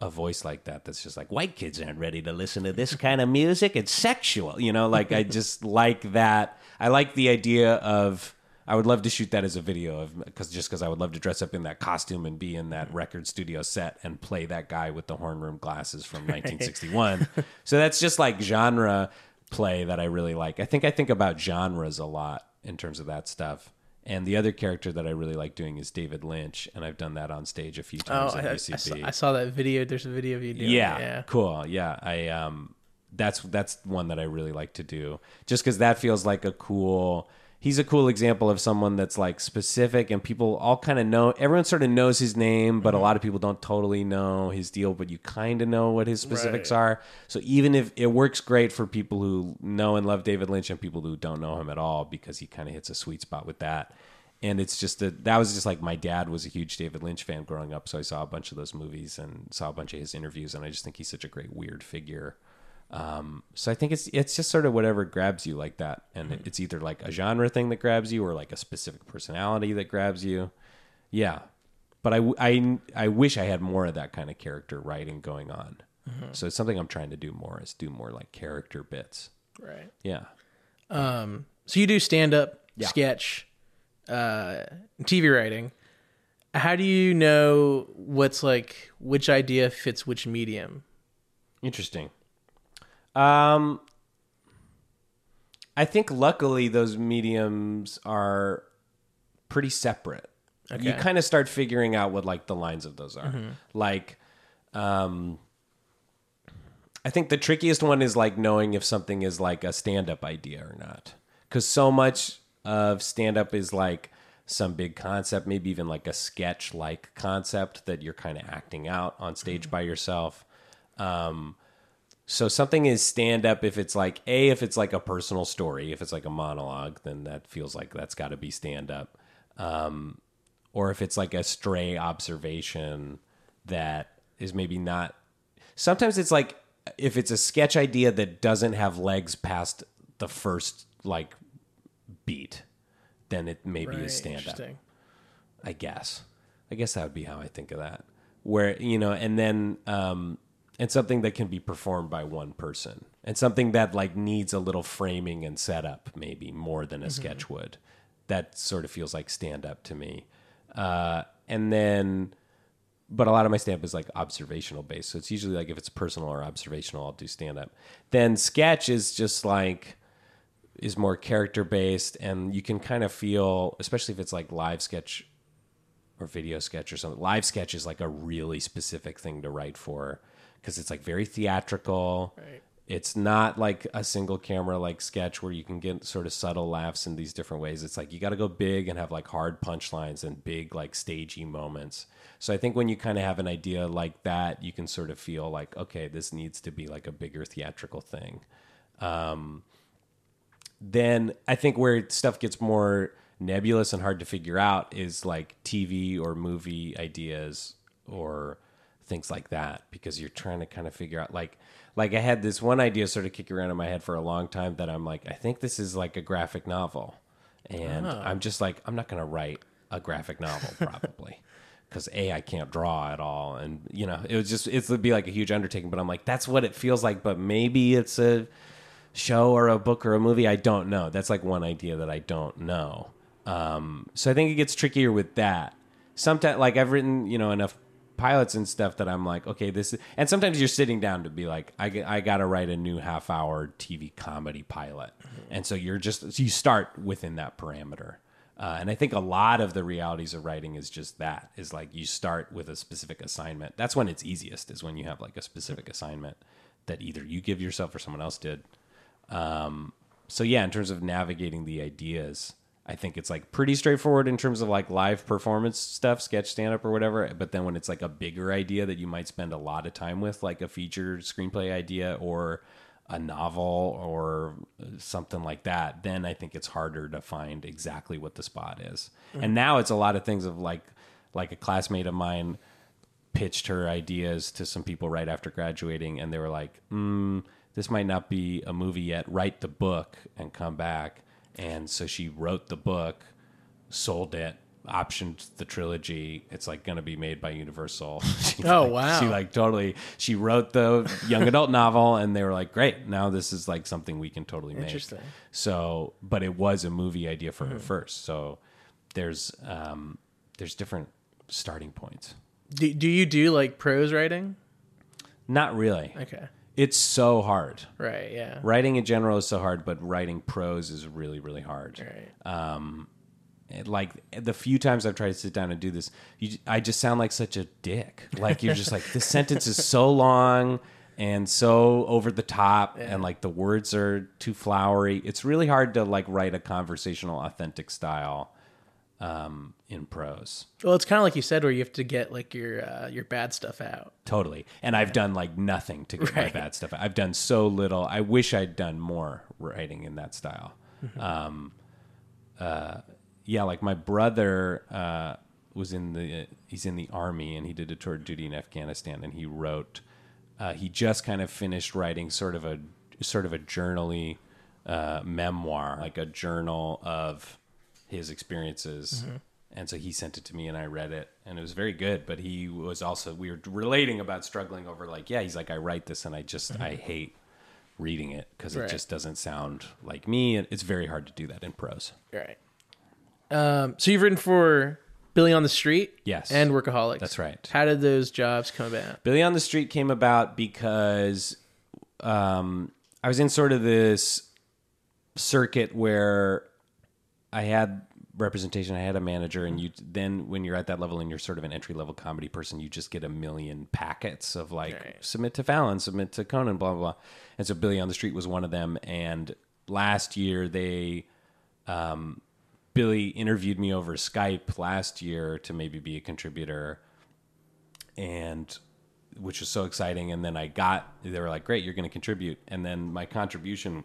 a voice like that. That's just like, white kids aren't ready to listen to this kind of music. It's sexual, you know, like I just like that. I like the idea of, I would love to shoot that as a video because I would love to dress up in that costume and be in that record studio set and play that guy with the horn rimmed glasses from 1961. So that's just like genre play that I really like. I think about genres a lot in terms of that stuff. And the other character that I really like doing is David Lynch, and I've done that on stage a few times at UCB. I saw that video. There's a video of you doing it. Yeah, cool. Yeah, that's one that I really like to do, just because that feels like a cool... He's a cool example of someone that's like specific, and people all kind of know, everyone sort of knows his name, but a lot of people don't totally know his deal, but you kind of know what his specifics are. So even if it works great for people who know and love David Lynch and people who don't know him at all, because he kind of hits a sweet spot with that. And it's just that was just like, my dad was a huge David Lynch fan growing up. So I saw a bunch of those movies and saw a bunch of his interviews, and I just think he's such a great weird figure. So I think it's just sort of whatever grabs you like that. And it's either like a genre thing that grabs you or like a specific personality that grabs you. Yeah. But I wish I had more of that kind of character writing going on. So it's something I'm trying to do more, is do more like character bits. Right. Yeah. So you do stand up, sketch, TV writing. How do you know what's like, which idea fits which medium? Interesting. I think luckily those mediums are pretty separate. Okay. You kind of start figuring out what like the lines of those are. Like, I think the trickiest one is like knowing if something is like a stand-up idea or not. 'Cause so much of stand-up is like some big concept, maybe even like a sketch-like concept that you're kind of acting out on stage by yourself. So something is stand-up if it's like, A, if it's like a personal story, if it's like a monologue, then that feels like that's got to be stand-up. Or if it's like a stray observation that is maybe not... Sometimes it's like if it's a sketch idea that doesn't have legs past the first like beat, then it maybe is stand-up. I guess that would be how I think of that. Where, you know, and then... and something that can be performed by one person, and something that like needs a little framing and setup, maybe more than a sketch would. That sort of feels like stand up to me. And then, but a lot of my stand up is like observational based. So it's usually like if it's personal or observational, I'll do stand up. Then sketch is just like, is more character based, and you can kind of feel, especially if it's like live sketch or video sketch or something. Live sketch is like a really specific thing to write for, because it's like very theatrical. Right. It's not like a single camera like sketch where you can get sort of subtle laughs in these different ways. It's like you got to go big and have like hard punchlines and big like stagey moments. So I think when you kind of have an idea like that, you can sort of feel like, okay, this needs to be like a bigger theatrical thing. Then I think where stuff gets more nebulous and hard to figure out is like TV or movie ideas or things like that, because you're trying to kind of figure out like I had this one idea sort of kick around in my head for a long time that I'm like, I think this is like a graphic novel, and I'm just like, I'm not going to write a graphic novel probably because A, I can't draw at all. And you know, it was just, it would be like a huge undertaking, but I'm like, that's what it feels like. But maybe it's a show or a book or a movie. I don't know. That's like one idea that I don't know. So I think it gets trickier with that. Sometimes like I've written, you know, enough pilots and stuff that I'm like, okay, this is, and sometimes you're sitting down to be like, I gotta write a new half hour TV comedy pilot. And so you're just, so you start within that parameter. And I think a lot of the realities of writing is just that, is like you start with a specific assignment. That's when it's easiest, is when you have like a specific assignment that either you give yourself or someone else did. So yeah, in terms of navigating the ideas, I think it's like pretty straightforward in terms of like live performance stuff, sketch, stand up or whatever. But then when it's like a bigger idea that you might spend a lot of time with, like a feature screenplay idea or a novel or something like that, then I think it's harder to find exactly what the spot is. Mm-hmm. And now it's a lot of things of like a classmate of mine pitched her ideas to some people right after graduating, and they were like, this might not be a movie yet. Write the book and come back. And so she wrote the book, sold it, optioned the trilogy. It's like going to be made by Universal. Wow. She wrote the young adult novel, and they were like, great, now this is like something we can totally make. Interesting. So, but it was a movie idea for her first. So there's different starting points. Do you do like prose writing? Not really. Okay. It's so hard. Right, yeah. Writing in general is so hard, but writing prose is really, really hard. Right. Like, the few times I've tried to sit down and do this, I just sound like such a dick. Like, you're just like, this sentence is so long and so over the top, and, like, the words are too flowery. It's really hard to, like, write a conversational, authentic style in prose. Well, it's kind of like you said, where you have to get like your bad stuff out. Totally. And I've done like nothing to get my bad stuff out. I've done so little. I wish I'd done more writing in that style. Yeah. Like my brother, he's in the Army, and he did a tour of duty in Afghanistan, and he wrote, he just kind of finished writing sort of a journal-y, memoir, like a journal of his experiences. And so he sent it to me, and I read it, and it was very good. But he was also, we were relating about struggling over like, yeah, he's like, I write this and I just, I hate reading it because it just doesn't sound like me. And it's very hard to do that in prose. Right. So you've written for Billy on the Street. Yes. And Workaholics. That's right. How did those jobs come about? Billy on the Street came about because, I was in sort of this circuit where I had representation, I had a manager, and you then when you're at that level and you're sort of an entry-level comedy person, you just get a million packets of like, submit to Fallon, submit to Conan, blah, blah, blah. And so Billy on the Street was one of them. And last year Billy interviewed me over Skype last year to maybe be a contributor. And which was so exciting. And then they were like, great, you're going to contribute. And then my contribution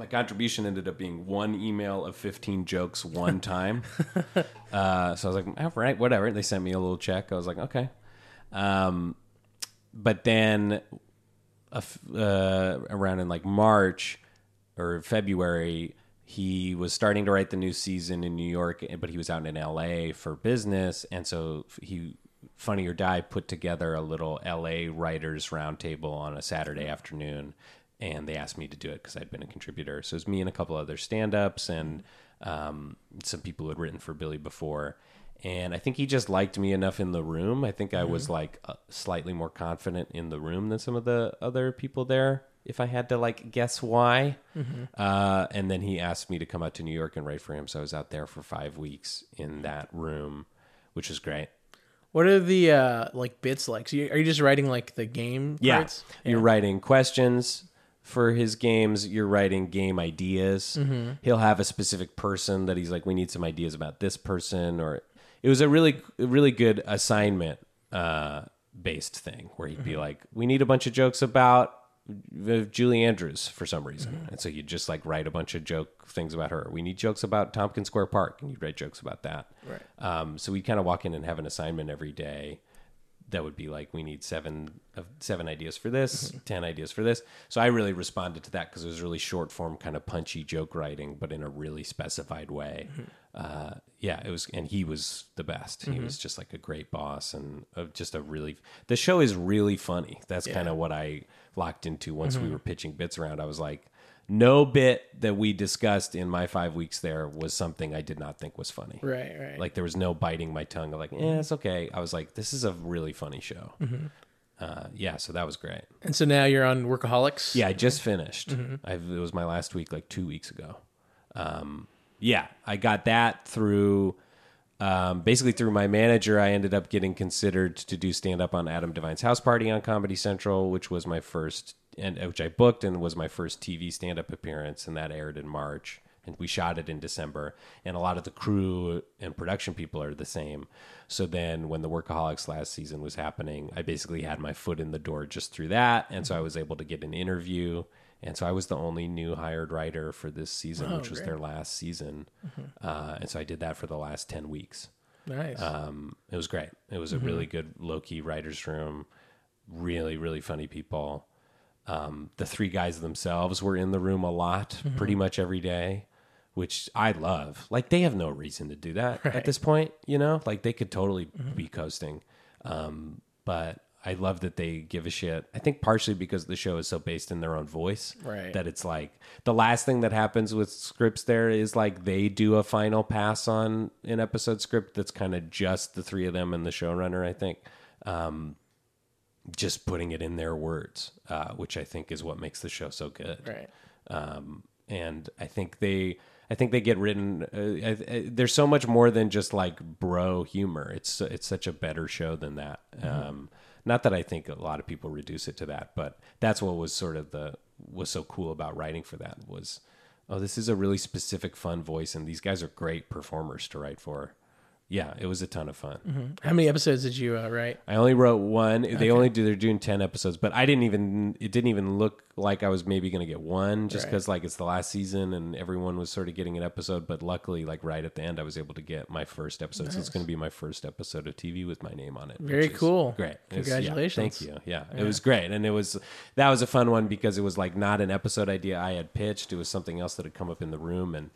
ended up being one email of 15 jokes one time. So I was like, all right, whatever. They sent me a little check. I was like, okay. But then around in like March or February, he was starting to write the new season in New York, but he was out in LA for business. And so Funny or Die put together a little LA writers roundtable on a Saturday afternoon. And they asked me to do it because I'd been a contributor. So it was me and a couple other stand-ups and some people who had written for Billy before. And I think he just liked me enough in the room. I think I was like slightly more confident in the room than some of the other people there, if I had to like guess why. And then he asked me to come out to New York and write for him. So I was out there for 5 weeks in that room, which was great. What are the like bits like? So are you just writing like the game parts? Yeah, you're writing questions for his games. You're writing game ideas. He'll have a specific person that he's like, we need some ideas about this person. Or it was a really, really good assignment based thing where he'd be like, we need a bunch of jokes about Julie Andrews for some reason. And so you'd just like write a bunch of joke things about her. We need jokes about Tompkins Square Park, and you'd write jokes about that. Right. So we'd kind of walk in and have an assignment every day that would be like, we need seven ideas for this, 10 ideas for this. So I really responded to that because it was really short form, kind of punchy joke writing, but in a really specified way. It was, and he was the best. He was just like a great boss, and just the show is really funny. That's kind of what I locked into once we were pitching bits around. I was like, no bit that we discussed in my 5 weeks there was something I did not think was funny. Right, right. Like there was no biting my tongue. I'm like, yeah, it's okay. I was like, this is a really funny show. So that was great. And so now you're on Workaholics? Yeah, I just finished. It was my last week, like 2 weeks ago. I got that through... basically through my manager, I ended up getting considered to do stand-up on Adam Devine's House Party on Comedy Central, which was my first, and which I booked and was my first TV stand-up appearance, and that aired in March, and we shot it in December, and a lot of the crew and production people are the same. So then when the Workaholics last season was happening, I basically had my foot in the door just through that, and so I was able to get an interview, and so I was the only new hired writer for this season, which was their last season. And so I did that for the last 10 weeks. Nice. It was great. It was a really good low-key writer's room. Really, really funny people. The three guys themselves were in the room a lot, pretty much every day, which I love. Like, they have no reason to do that at this point, you know? Like, they could totally be coasting. But... I love that they give a shit. I think partially because the show is so based in their own voice that it's like the last thing that happens with scripts there is like they do a final pass on an episode script that's kind of just the three of them and the showrunner, I think. Just putting it in their words, which I think is what makes the show so good. Right. And I think they get written. There's so much more than just like bro humor. It's such a better show than that. Not that I think a lot of people reduce it to that, but that's what was sort of was so cool about writing for that was, this is a really specific fun voice, and these guys are great performers to write for. Yeah, it was a ton of fun. How many episodes did you write? I only wrote one. Okay. They're doing 10 episodes, but it didn't even look like I was maybe going to get one just because like it's the last season and everyone was sort of getting an episode. But luckily, like right at the end, I was able to get my first episode. Nice. So it's going to be my first episode of TV with my name on it. Very cool. Great. Congratulations. Yeah, thank you. Yeah, it was great. And that was a fun one because it was like not an episode idea I had pitched. It was something else that had come up in the room, and,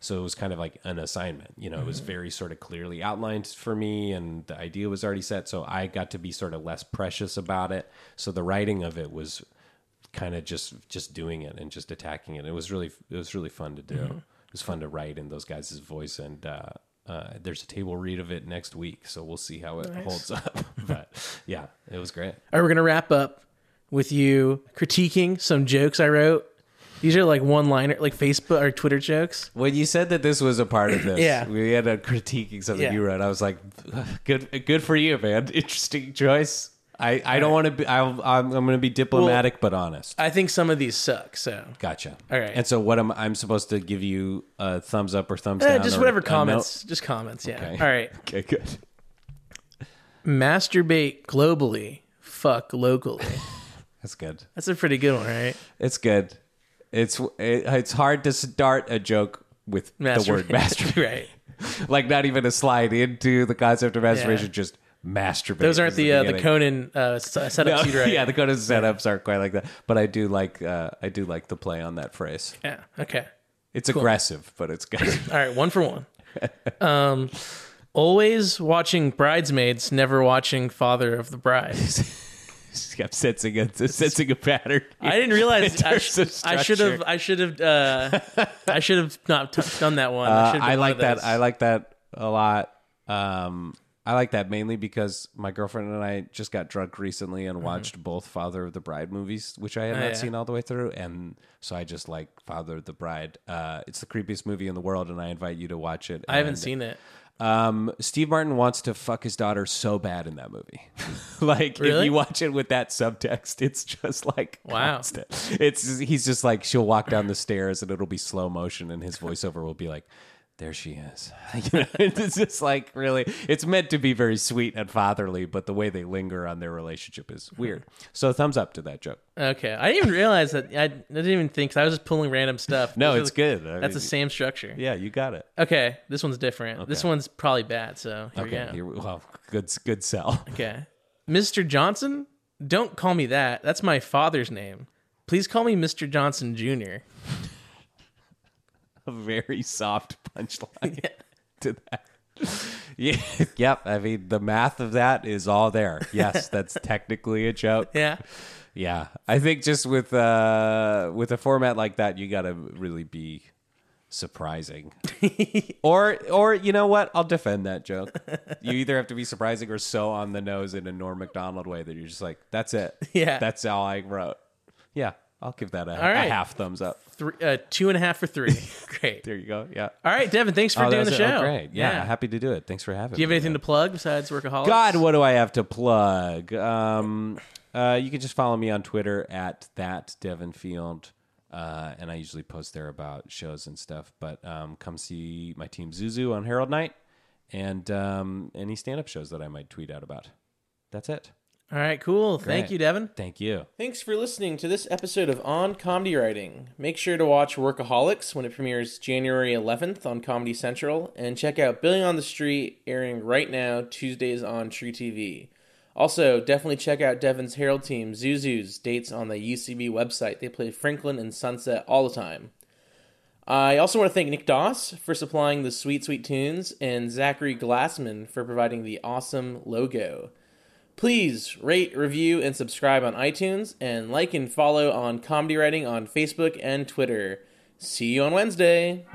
so it was kind of like an assignment, you know, it was very sort of clearly outlined for me, and the idea was already set. So I got to be sort of less precious about it. So the writing of it was kind of just doing it and just attacking it. It was really fun to do. It was fun to write in those guys' voice. And there's a table read of it next week. So we'll see how it holds up. But yeah, it was great. All right, we're going to wrap up with you critiquing some jokes I wrote. These are like one-liner, like Facebook or Twitter jokes. When you said that this was a part of this, we had a critiquing something you wrote. I was like, good for you, man. Interesting choice. I don't want to be. I'm going to be diplomatic but honest. I think some of these suck. So gotcha. All right. And so what am I'm supposed to give you a thumbs up or thumbs down? Just whatever comments. Just comments. Yeah. Okay. All right. Okay. Good. Masturbate globally, fuck locally. That's good. That's a pretty good one, right? It's good. It's hard to start a joke with the word masturbate. Right. Like not even a slide into the concept of masturbation, just masturbate. Those aren't the Conan setups, no, right? Yeah, the Conan setups aren't quite like that, but I do like the play on that phrase. Yeah. Okay. It's cool. Aggressive, but it's good. All right, one for one. Always watching Bridesmaids, never watching Father of the Bride. I'm sensing a pattern. I didn't realize I should have not done that one. I like that a lot. I like that mainly because my girlfriend and I just got drunk recently and watched both Father of the Bride movies, which I had not seen all the way through, and so I just like Father of the Bride. It's the creepiest movie in the world, and I invite you to watch it. I haven't seen it. Steve Martin wants to fuck his daughter so bad in that movie. Like, really? If you watch it with that subtext, it's just like, wow. Constant. He's just like, she'll walk down the stairs and it'll be slow motion and his voiceover will be like, there she is. You know, it's just like, really, it's meant to be very sweet and fatherly, but the way they linger on their relationship is weird. So thumbs up to that joke. Okay. I didn't even realize that. I didn't even think, because I was just pulling random stuff. No, it's good. That's the same structure. Yeah, you got it. Okay. This one's different. Okay. This one's probably bad, so here we go. Well, good sell. Okay. Mr. Johnson, don't call me that. That's my father's name. Please call me Mr. Johnson Jr. A very soft punchline to that. Yeah. Yep. I mean, the math of that is all there. Yes, that's technically a joke. Yeah. Yeah. I think just with a format like that, you got to really be surprising. or you know what? I'll defend that joke. You either have to be surprising or so on the nose in a Norm Macdonald way that you're just like, that's it. Yeah. That's all I wrote. Yeah. I'll give that a half thumbs up. 2.5 for 3. Great. There you go. Yeah. All right, Devin, thanks for doing the show. Great. Yeah, happy to do it. Thanks for having me. Do you have anything to plug besides Workaholics? God, what do I have to plug? You can just follow me on Twitter at that Devin Field. And I usually post there about shows and stuff. But come see my team Zuzu on Harold Night and any stand-up shows that I might tweet out about. That's it. All right, cool. Great. Thank you, Devin. Thank you. Thanks for listening to this episode of On Comedy Writing. Make sure to watch Workaholics when it premieres January 11th on Comedy Central, and check out Billy on the Street, airing right now, Tuesdays on True TV. Also, definitely check out Devin's Herald team, Zuzu's, dates on the UCB website. They play Franklin and Sunset all the time. I also want to thank Nick Doss for supplying the sweet, sweet tunes, and Zachary Glassman for providing the awesome logo. Please rate, review, and subscribe on iTunes, and like and follow On Comedy Writing on Facebook and Twitter. See you on Wednesday.